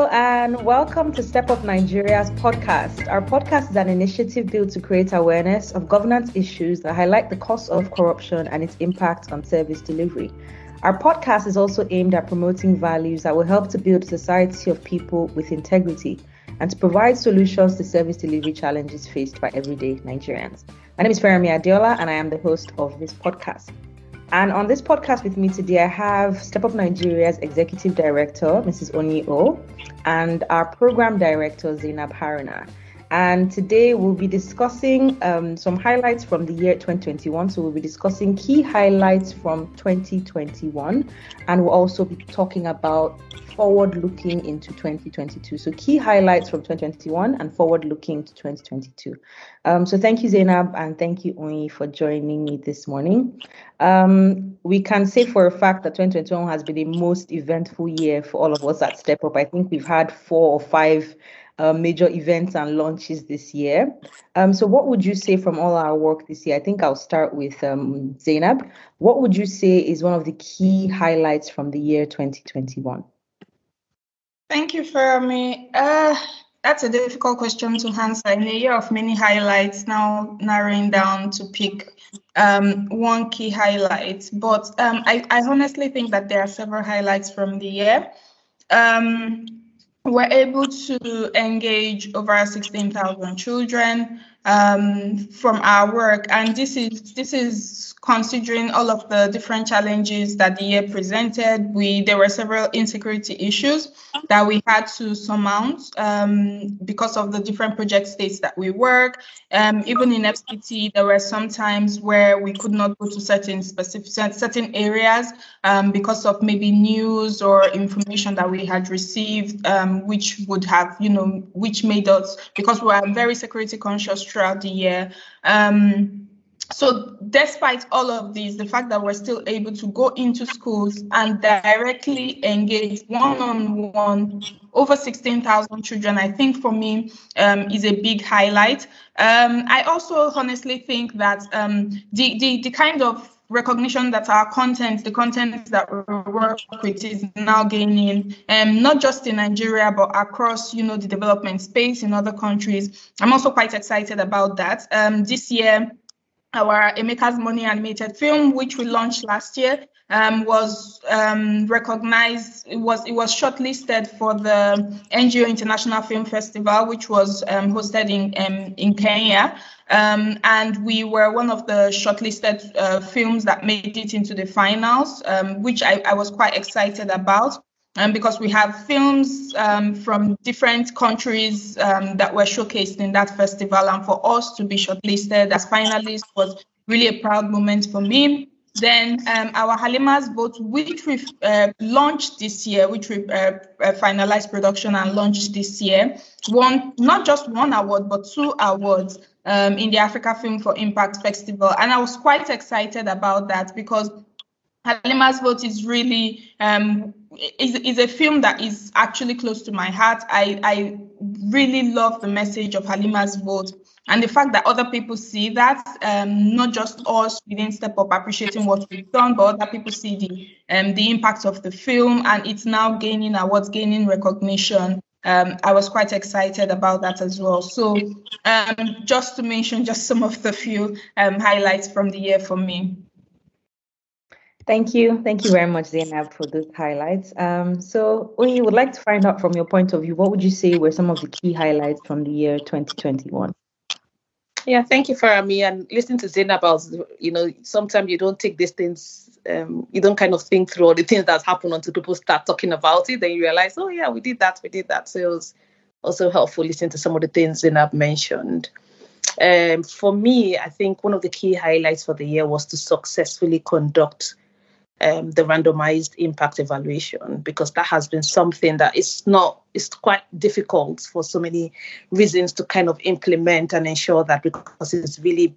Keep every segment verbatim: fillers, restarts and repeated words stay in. Hello and welcome to Step Up Nigeria's podcast. Our podcast is an initiative built to create awareness of governance issues that highlight the cost of corruption and its impact on service delivery. Our podcast is also aimed at promoting values that will help to build a society of people with integrity and to provide solutions to service delivery challenges faced by everyday Nigerians. My name is Feremi Adeola and I am the host of this podcast. And on this podcast with me today, I have Step Up Nigeria's Executive Director, Missus Oni O, and our Program Director, Zainab Haruna. And today we'll be discussing um, some highlights from the year twenty twenty-one. So we'll be discussing key highlights from twenty twenty-one. And we'll also be talking about forward-looking into twenty twenty-two. So key highlights from twenty twenty-one and forward-looking to twenty twenty-two. Um, so thank you, Zainab, and thank you, Oni, for joining me this morning. Um, we can say for a fact that twenty twenty-one has been the most eventful year for all of us at Step Up. I think we've had four or five Uh, major events and launches this year. Um, so what would you say from all our work this year? I think I'll start with um, Zainab. What would you say is one of the key highlights from the year twenty twenty-one? Thank you, Fermi. Uh, that's a difficult question to answer. In a year of many highlights, now narrowing down to pick um, one key highlight. But um, I, I honestly think that there are several highlights from the year. Um, We're able to engage over sixteen thousand children um, from our work, and this is this is considering all of the different challenges that the year presented. We there were several insecurity issues that we had to surmount um, because of the different project states that we work. Um, even in F C T, there were some times where we could not go to certain specific certain areas um, because of maybe news or information that we had received, um, which would have you know which made us, because we are very security conscious throughout the year. Um, So despite all of this, the fact that we're still able to go into schools and directly engage one-on-one over sixteen thousand children, I think for me um, is a big highlight. Um, I also honestly think that um, the, the, the kind of recognition that our content, the content that we work with, is now gaining, um, not just in Nigeria, but across, you know, the development space in other countries. I'm also quite excited about that. Um, this year, our Emeka's Money animated film, which we launched last year, um, was um, recognized. It was it was shortlisted for the N G O International Film Festival, which was um, hosted in um, in Kenya, um, and we were one of the shortlisted uh, films that made it into the finals, um, which I, I was quite excited about. Um, because we have films um, from different countries um, that were showcased in that festival, and for us to be shortlisted as finalists was really a proud moment for me. Then um, our Halima's Vote, which we uh, launched this year, which we uh, finalized production and launched this year, won not just one award, but two awards um, in the Africa Film for Impact Festival. And I was quite excited about that because Halima's Vote is really um, is, is a film that is actually close to my heart. I, I really love the message of Halima's Vote and the fact that other people see that, um, not just us within Step Up appreciating what we've done, but other people see the um, the impact of the film, and it's now gaining awards, gaining recognition. Um, I was quite excited about that as well. So um, just to mention just some of the few um, highlights from the year for me. Thank you. Thank you very much, Zainab, for those highlights. Um, so, Oni, would like to find out from your point of view, what would you say were some of the key highlights from the year twenty twenty-one? Yeah, thank you, Feremi. And listening to Zainab, I was, you know, sometimes you don't take these things, um, you don't kind of think through all the things that's happened until people start talking about it. Then you realize, oh, yeah, we did that, we did that. So it was also helpful listening to some of the things Zainab mentioned. Um, for me, I think one of the key highlights for the year was to successfully conduct Um, the randomized impact evaluation, because that has been something that it's not, it's quite difficult for so many reasons to kind of implement and ensure that, because it's really,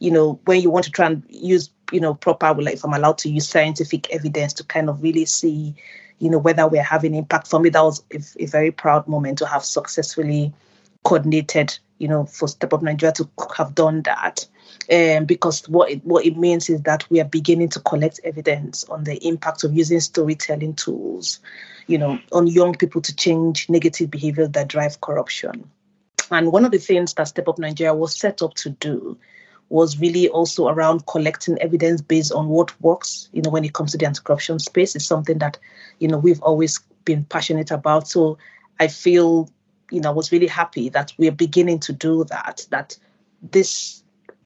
you know, when you want to try and use, you know, proper, like if I'm allowed to use scientific evidence to kind of really see, you know, whether we're having impact. For me, that was a, a very proud moment to have successfully coordinated, you know, for Step Up Nigeria to have done that. um, because what it, what it means is that we are beginning to collect evidence on the impact of using storytelling tools, you know, on young people to change negative behaviors that drive corruption. And one of the things that Step Up Nigeria was set up to do was really also around collecting evidence based on what works, you know, when it comes to the anti-corruption space. It's something that, you know, we've always been passionate about. So I feel, you know, I was really happy that we're beginning to do that, that this,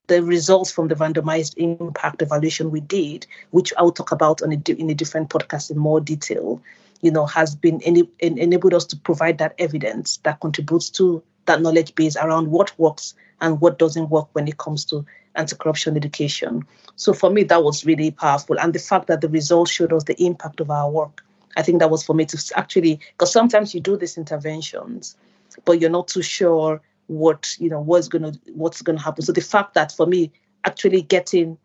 the results from the randomized impact evaluation we did, which I'll talk about on a, in a different podcast in more detail, you know, has been en- en- enabled us to provide that evidence that contributes to that knowledge base around what works and what doesn't work when it comes to anti-corruption education. So for me, that was really powerful. And the fact that the results showed us the impact of our work, I think that was for me to actually, because sometimes you do these interventions, but you're not too sure what, you know, what's going to, what's going to happen. So the fact that for me, actually getting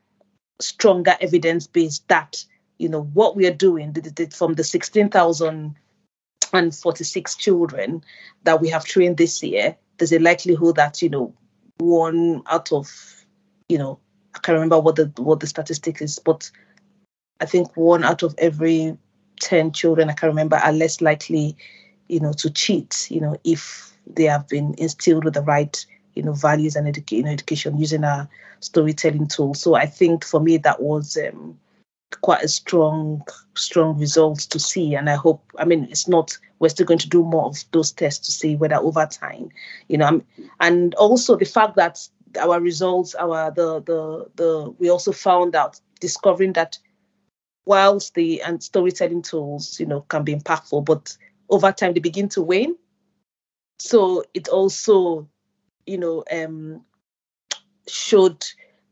stronger evidence base that, you know, what we are doing from the sixteen thousand and forty-six children that we have trained this year, there's a likelihood that, you know, one out of, you know, I can't remember what the what the statistic is, but I think one out of every ten children, I can't remember, are less likely, you know, to cheat, you know, if they have been instilled with the right, you know, values and edu- you know, education using our storytelling tool. So I think for me that was um, quite a strong, strong result to see. And I hope, I mean, it's not, we're still going to do more of those tests to see whether over time, you know, I'm, and also the fact that our results, our, the, the, the, we also found out, discovering that whilst the and storytelling tools, you know, can be impactful, but over time they begin to wane. So it also, you know, um, showed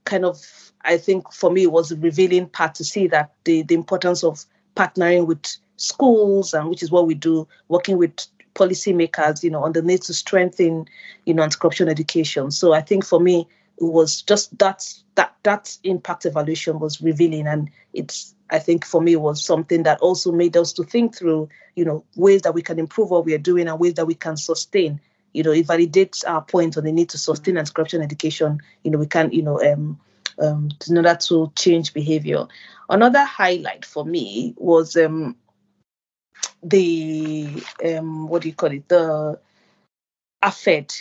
kind of, I think for me, it was a revealing part to see that the, the importance of partnering with schools, and which is what we do, working with policymakers, you know, on the need to strengthen, you know, anti-corruption education. So I think for me, it was just that that that impact evaluation was revealing, and it's, I think for me, was something that also made us to think through, you know, ways that we can improve what we are doing and ways that we can sustain. You know, it validates our point on the need to sustain anti-corruption education. You know, we can, you know, um, um, in order to change behavior. Another highlight for me was um, the, um, what do you call it? The AFED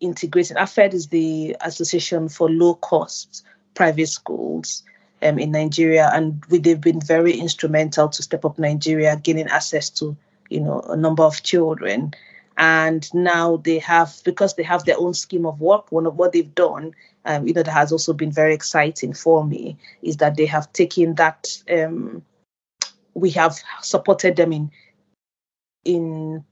integration. AFED is the Association for Low-Cost Private Schools um, in Nigeria. And we, they've been very instrumental to Step Up Nigeria, gaining access to, you know, a number of children. And now they have, because they have their own scheme of work, one of what they've done, um, you know, that has also been very exciting for me, is that they have taken that, um, we have supported them in, in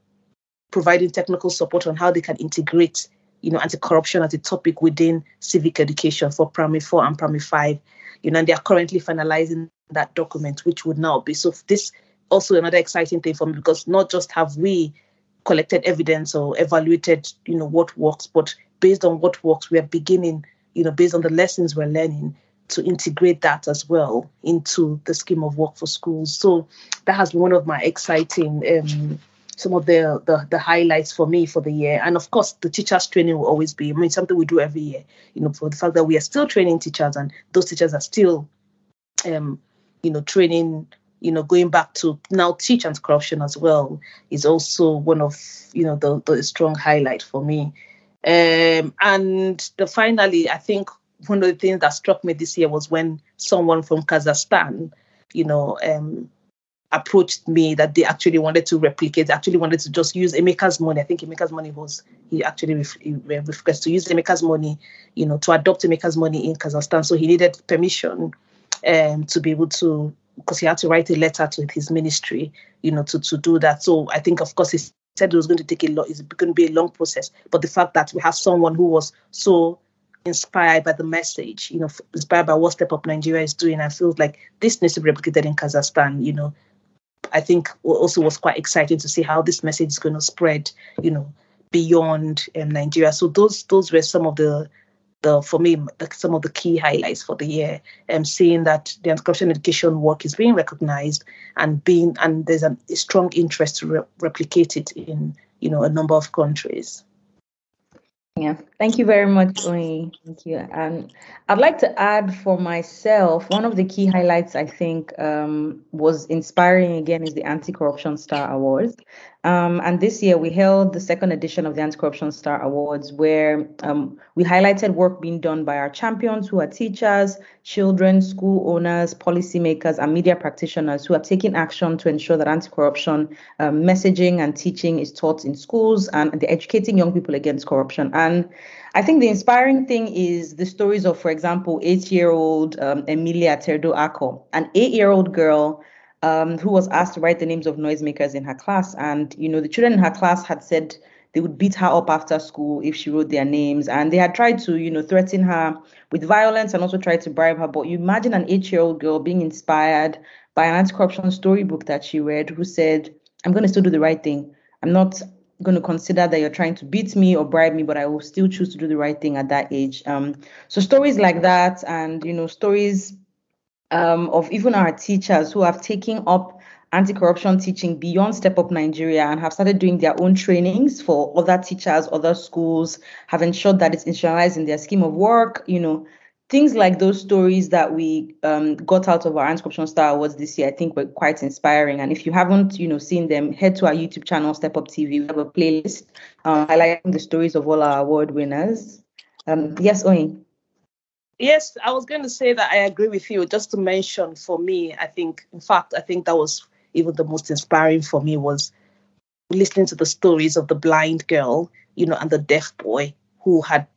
providing technical support on how they can integrate, you know, anti-corruption as a topic within civic education for primary four and primary five, you know, and they are currently finalizing that document, which would now be, so this also another exciting thing for me, because not just have we collected evidence or evaluated, you know, what works, but based on what works, we are beginning, you know, based on the lessons we're learning, to integrate that as well into the scheme of work for schools. So that has been one of my exciting, um, some of the, the the highlights for me for the year. And of course, the teachers training will always be, I mean, something we do every year, you know, for the fact that we are still training teachers, and those teachers are still, um, you know, training, you know, going back to now teach anti-corruption as well, is also one of, you know, the, the strong highlight for me. Um, and the, finally, I think one of the things that struck me this year was when someone from Kazakhstan, you know, um, approached me that they actually wanted to replicate, actually wanted to just use Emeka's money. I think Emeka's money was, he actually requested to use Emeka's money, you know, to adopt Emeka's money in Kazakhstan. So he needed permission um, to be able to, because he had to write a letter to his ministry, you know, to, to do that. So I think, of course, he said it was going to take a lot, it's going to be a long process. But the fact that we have someone who was so inspired by the message, you know, inspired by what Step Up Nigeria is doing, I feel like this needs to be replicated in Kazakhstan, you know. I think also was quite exciting to see how this message is going to spread, you know, beyond um, Nigeria. So those those were some of the The, for me, some of the key highlights for the year, um, seeing that the anti-corruption education work is being recognised and being, and there's a strong interest to re- replicate it in, you know, a number of countries. Yeah, thank you very much, Oni. Thank you. And I'd like to add for myself, one of the key highlights I think um, was inspiring again is the Anti-Corruption Star Awards. Um, and this year we held the second edition of the Anti-Corruption Star Awards, where um, we highlighted work being done by our champions who are teachers, children, school owners, policymakers, and media practitioners who are taking action to ensure that anti-corruption um, messaging and teaching is taught in schools, and they're educating young people against corruption. And I think the inspiring thing is the stories of, for example, eight-year-old um, Emilia Terdo-Ako, an eight-year-old girl um, who was asked to write the names of noisemakers in her class. And, you know, the children in her class had said they would beat her up after school if she wrote their names. And they had tried to, you know, threaten her with violence and also tried to bribe her. But you imagine an eight-year-old girl being inspired by an anti-corruption storybook that she read, who said, I'm going to still do the right thing. I'm not going to consider that you're trying to beat me or bribe me, but I will still choose to do the right thing at that age. Um, so stories like that, and, you know, stories um, of even our teachers who have taken up anti-corruption teaching beyond Step Up Nigeria and have started doing their own trainings for other teachers, other schools, have ensured that it's institutionalized in their scheme of work, you know. Things like those stories that we um, got out of our Anti-Corruption Star Awards this year, I think, were quite inspiring. And if you haven't, you know, seen them, head to our YouTube channel, Step Up T V. We have a playlist uh, highlighting the stories of all our award winners. Um, yes, Oni. Yes, I was going to say that I agree with you. Just to mention, for me, I think, in fact, I think that was even the most inspiring for me, was listening to the stories of the blind girl, you know, and the deaf boy who had,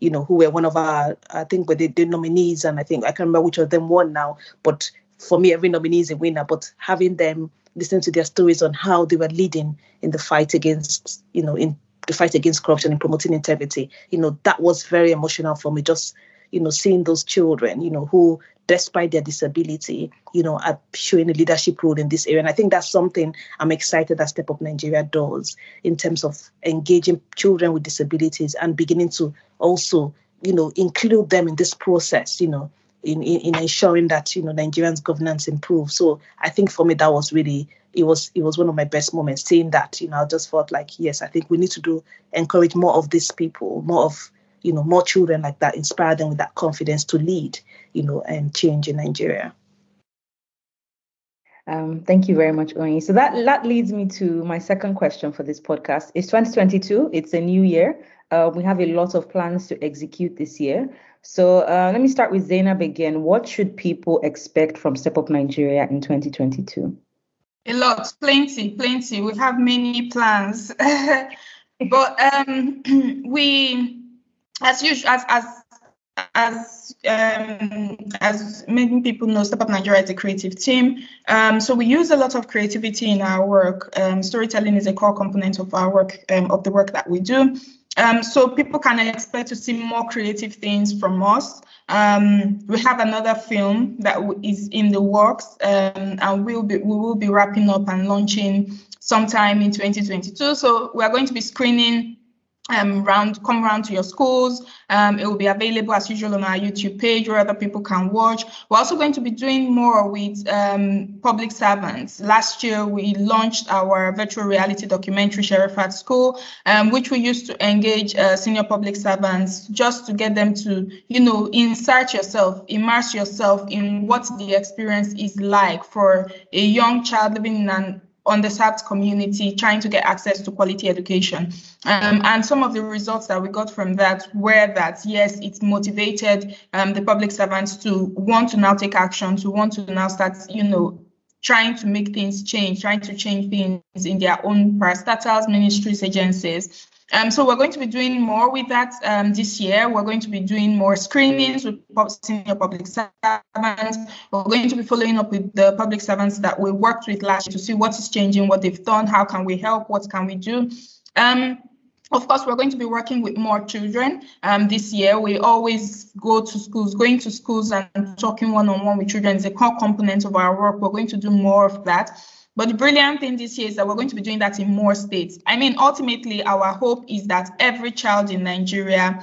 you know, who were one of our, I think, were the, the nominees, and I think, I can't remember which of them won now, but for me, every nominee is a winner, but having them listen to their stories on how they were leading in the fight against, you know, in the fight against corruption and promoting integrity, you know, that was very emotional for me, just, you know, seeing those children, you know, who, despite their disability, you know, are showing a leadership role in this area. And I think that's something I'm excited that Step Up Nigeria does in terms of engaging children with disabilities and beginning to also, you know, include them in this process, you know, in, in, in ensuring that, you know, Nigerians' governance improves. So I think for me, that was really, it was it was one of my best moments, seeing that, you know, I just felt like, yes, I think we need to do, encourage more of these people, more of, you know, more children like that, inspire them with that confidence to lead, you know, and change in Nigeria. Um, thank you very much, Oni. So that, that leads me to my second question for this podcast. It's twenty twenty-two. It's a new year. Uh, we have a lot of plans to execute this year. So uh, let me start with Zainab again. What should people expect from Step Up Nigeria in twenty twenty-two? A lot, plenty, plenty. We have many plans. But um, we... As usual, as as as um, as many people know, Step Up Nigeria is a creative team. Um, so we use a lot of creativity in our work. Um, storytelling is a core component of our work, um, of the work that we do. Um, so people can expect to see more creative things from us. Um, we have another film that is in the works, um, and we'll be we will be wrapping up and launching sometime in twenty twenty-two. So we are going to be screening. Um, round, come round to your schools. Um, it will be available as usual on our YouTube page, where other people can watch. We're also going to be doing more with um, public servants. Last year, we launched our virtual reality documentary, Sheriff at School, um, which we used to engage uh, senior public servants just to get them to, you know, insert yourself, immerse yourself in what the experience is like for a young child living in an underserved community, trying to get access to quality education. Um, and some of the results that we got from that were that, yes, it motivated um, the public servants to want to now take action, to want to now start, you know, trying to make things change, trying to change things in their own parastatals, ministries, agencies. Um, so we're going to be doing more with that um, this year. We're going to be doing more screenings with senior public servants. We're going to be following up with the public servants that we worked with last year to see what is changing, what they've done, how can we help, what can we do. Um, Of course, we're going to be working with more children um, this year. We always go to schools, going to schools and talking one-on-one with children is a core component of our work. We're going to do more of that. But the brilliant thing this year is that we're going to be doing that in more states. I mean, ultimately, our hope is that every child in Nigeria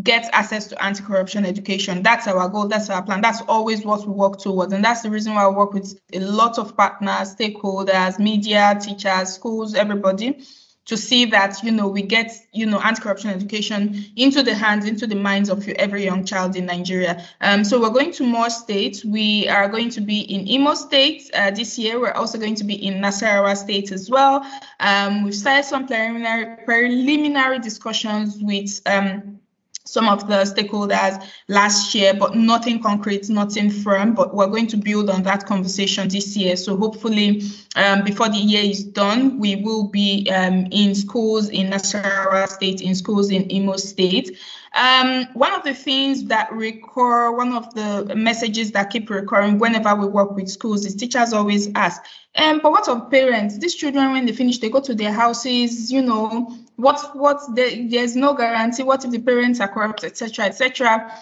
gets access to anti-corruption education. That's our goal. That's our plan. That's always what we work towards. And that's the reason why I work with a lot of partners, stakeholders, media, teachers, schools, everybody, to see that, you know, we get, you know, anti-corruption education into the hands, into the minds of every young child in Nigeria. Um, so we're going to more states. We are going to be in Imo State uh, this year. We're also going to be in Nasarawa State as well. Um, we've started some preliminary, preliminary discussions with um, some of the stakeholders last year, but nothing concrete, nothing firm, but we're going to build on that conversation this year. So hopefully um, before the year is done, we will be um, in schools in Nasarawa State, in schools in Imo State. Um, one of the things that recur, one of the messages that keep recurring whenever we work with schools is teachers always ask, um, but what of parents? These children, when they finish, they go to their houses, you know, what, what, they, there's no guarantee. What if the parents are corrupt, et cetera, et cetera?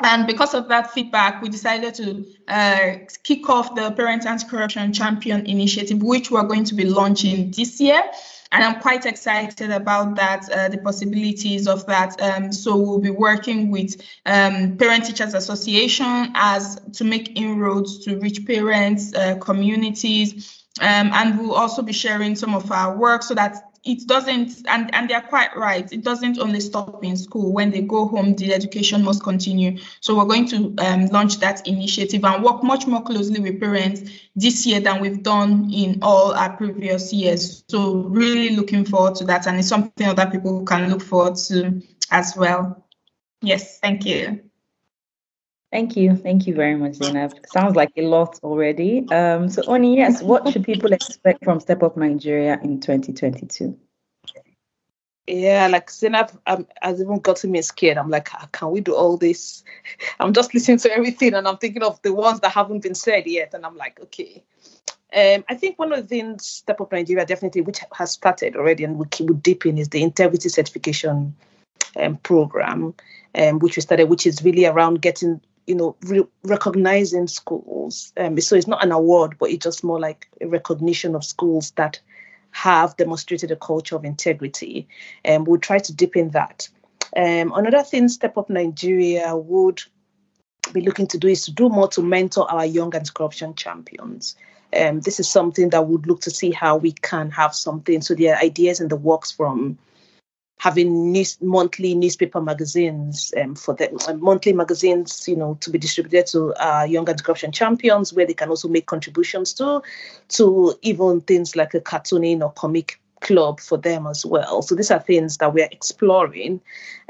And because of that feedback, we decided to uh, kick off the Parent Anti-Corruption Champion Initiative, which we're going to be launching this year. And I'm quite excited about that, uh, the possibilities of that. Um, so we'll be working with um, Parent Teachers Association as to make inroads to reach parents, uh, communities, um, and we'll also be sharing some of our work so that it doesn't, and, and they're quite right, it doesn't only stop in school. When they go home, the education must continue. So we're going to um, launch that initiative and work much more closely with parents this year than we've done in all our previous years. So really looking forward to that. And it's something other people can look forward to as well. Yes, thank you. Thank you. Thank you very much, Zainab. Sounds like a lot already. Um, so, Oni, yes, what should people expect from Step Up Nigeria in twenty twenty-two? Yeah, like Zainab um, has even gotten me scared. I'm like, can we do all this? I'm just listening to everything and I'm thinking of the ones that haven't been said yet. And I'm like, okay. Um, I think one of the things Step Up Nigeria definitely, which has started already and we keep deepening, is the integrity certification um, program, um, which we started, which is really around getting, you know, re recognizing schools. Um, so it's not an award, but it's just more like a recognition of schools that have demonstrated a culture of integrity. And um, we'll try to deepen that. Um, another thing Step Up Nigeria would be looking to do is to do more to mentor our young anti-corruption champions. Um, this is something that we'd look to see how we can have something. So there are ideas in the works from having news, monthly newspaper magazines um, for the uh, monthly magazines, you know, to be distributed to uh, young anti-corruption champions, where they can also make contributions to, to even things like a cartooning or comic club for them as well. So these are things that we are exploring,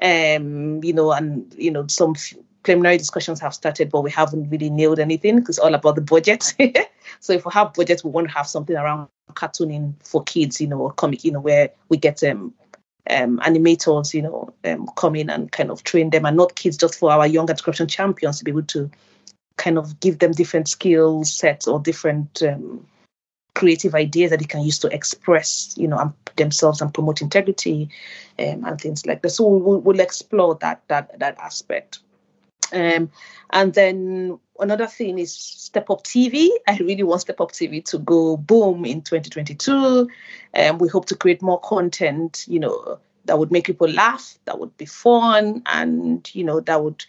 um, you know, and you know, some preliminary discussions have started, but we haven't really nailed anything because all about the budget. So if we have budgets, we want to have something around cartooning for kids, you know, or comic, you know, where we get them. Um, Um, animators, you know, um, come in and kind of train them, and not kids, just for our young anti-corruption champions to be able to kind of give them different skill sets or different um, creative ideas that they can use to express, you know, um, themselves and promote integrity um, and things like that. So we'll, we'll explore that that that aspect. Um, and then another thing is Step Up T V. I really want Step Up T V to go boom in twenty twenty-two. Um, we hope to create more content, you know, that would make people laugh, that would be fun, and, you know, that would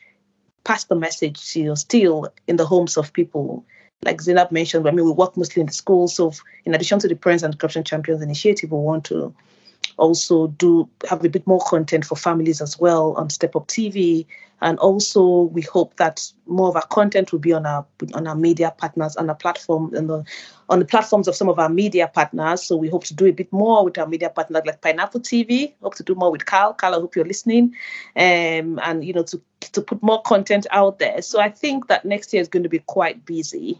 pass the message, you know, still in the homes of people. Like Zainab mentioned, I mean, we work mostly in the schools. So in addition to the Parents and Corruption Champions Initiative, we want to also do have a bit more content for families as well on Step Up T V. And also we hope that more of our content will be on our on our media partners, on our platform, and on, on the platforms of some of our media partners. So we hope to do a bit more with our media partners like Pineapple T V. Hope to do more with Carl. Carl, I hope you're listening. Um, and you know, to to put more content out there. So I think that next year is going to be quite busy.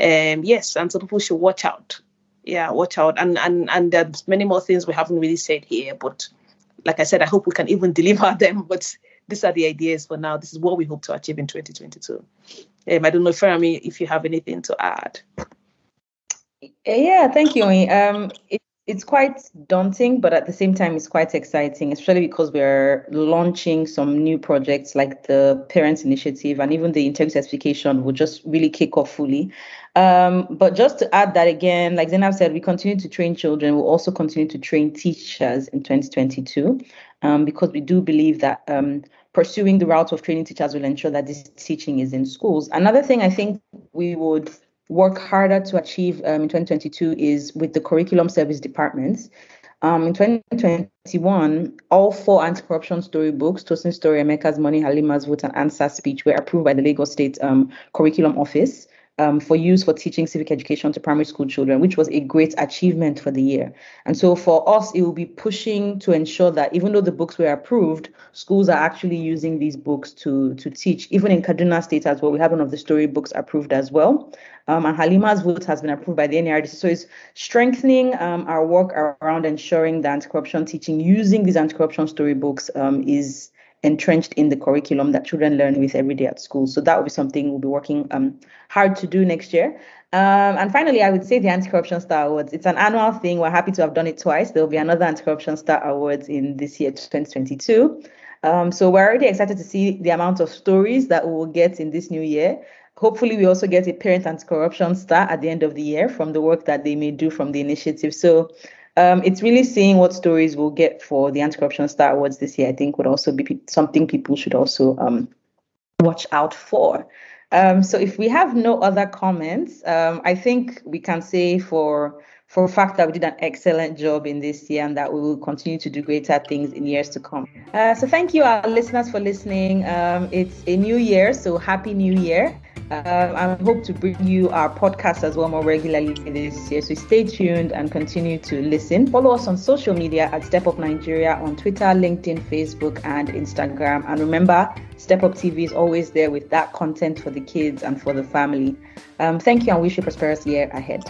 Um, yes, and so people should watch out. Yeah, watch out. And and and there's many more things we haven't really said here, but like I said, I hope we can even deliver them. But these are the ideas for now. This is what we hope to achieve in twenty twenty-two. Um, I don't know, Feremi, if you have anything to add. Yeah, thank you. Um, it, it's quite daunting, but at the same time, it's quite exciting, especially because we're launching some new projects like the Parents Initiative, and even the Integrity Certification will just really kick off fully. Um, but just to add that again, like Zainab said, we continue to train children. We'll also continue to train teachers in twenty twenty-two. Um, because we do believe that um, pursuing the route of training teachers will ensure that this teaching is in schools. Another thing I think we would work harder to achieve um, in twenty twenty-two is with the curriculum service departments. Um, in twenty twenty-one, all four anti-corruption storybooks, Tosin's Story, Emeka's Money, Halima's Vote, and Ansar's Speech, were approved by the Lagos State um, Curriculum Office um, for use for teaching civic education to primary school children, which was a great achievement for the year. And so for us, it will be pushing to ensure that even though the books were approved, schools are actually using these books to, to teach. Even in Kaduna State as well, we have one of the storybooks approved as well. Um, and Halima's Vote has been approved by the N A R D C. So it's strengthening um, our work around ensuring that anti-corruption teaching using these anti-corruption storybooks um, is entrenched in the curriculum that children learn with every day at school. So that will be something we'll be working um, hard to do next year. Um, and finally, I would say the Anti-Corruption Star Awards. It's an annual thing. We're happy to have done it twice. There'll be another Anti-Corruption Star Awards in this year, twenty twenty-two. Um, so we're already excited to see the amount of stories that we will get in this new year. Hopefully, we also get a parent anti-corruption star at the end of the year from the work that they may do from the initiative. So um, it's really seeing what stories we'll get for the Anti-Corruption Star Awards this year, I think, would also be something people should also um, watch out for. Um, so if we have no other comments, um, I think we can say for for a fact that we did an excellent job in this year and that we will continue to do greater things in years to come. Uh, so thank you, our listeners, for listening. Um, it's a new year, so happy new year. Uh, I hope to bring you our podcast as well more regularly this year. So stay tuned and continue to listen. Follow us on social media at Step Up Nigeria on Twitter, LinkedIn, Facebook, and Instagram. And remember, Step Up T V is always there with that content for the kids and for the family. Um, thank you and wish you a prosperous year ahead.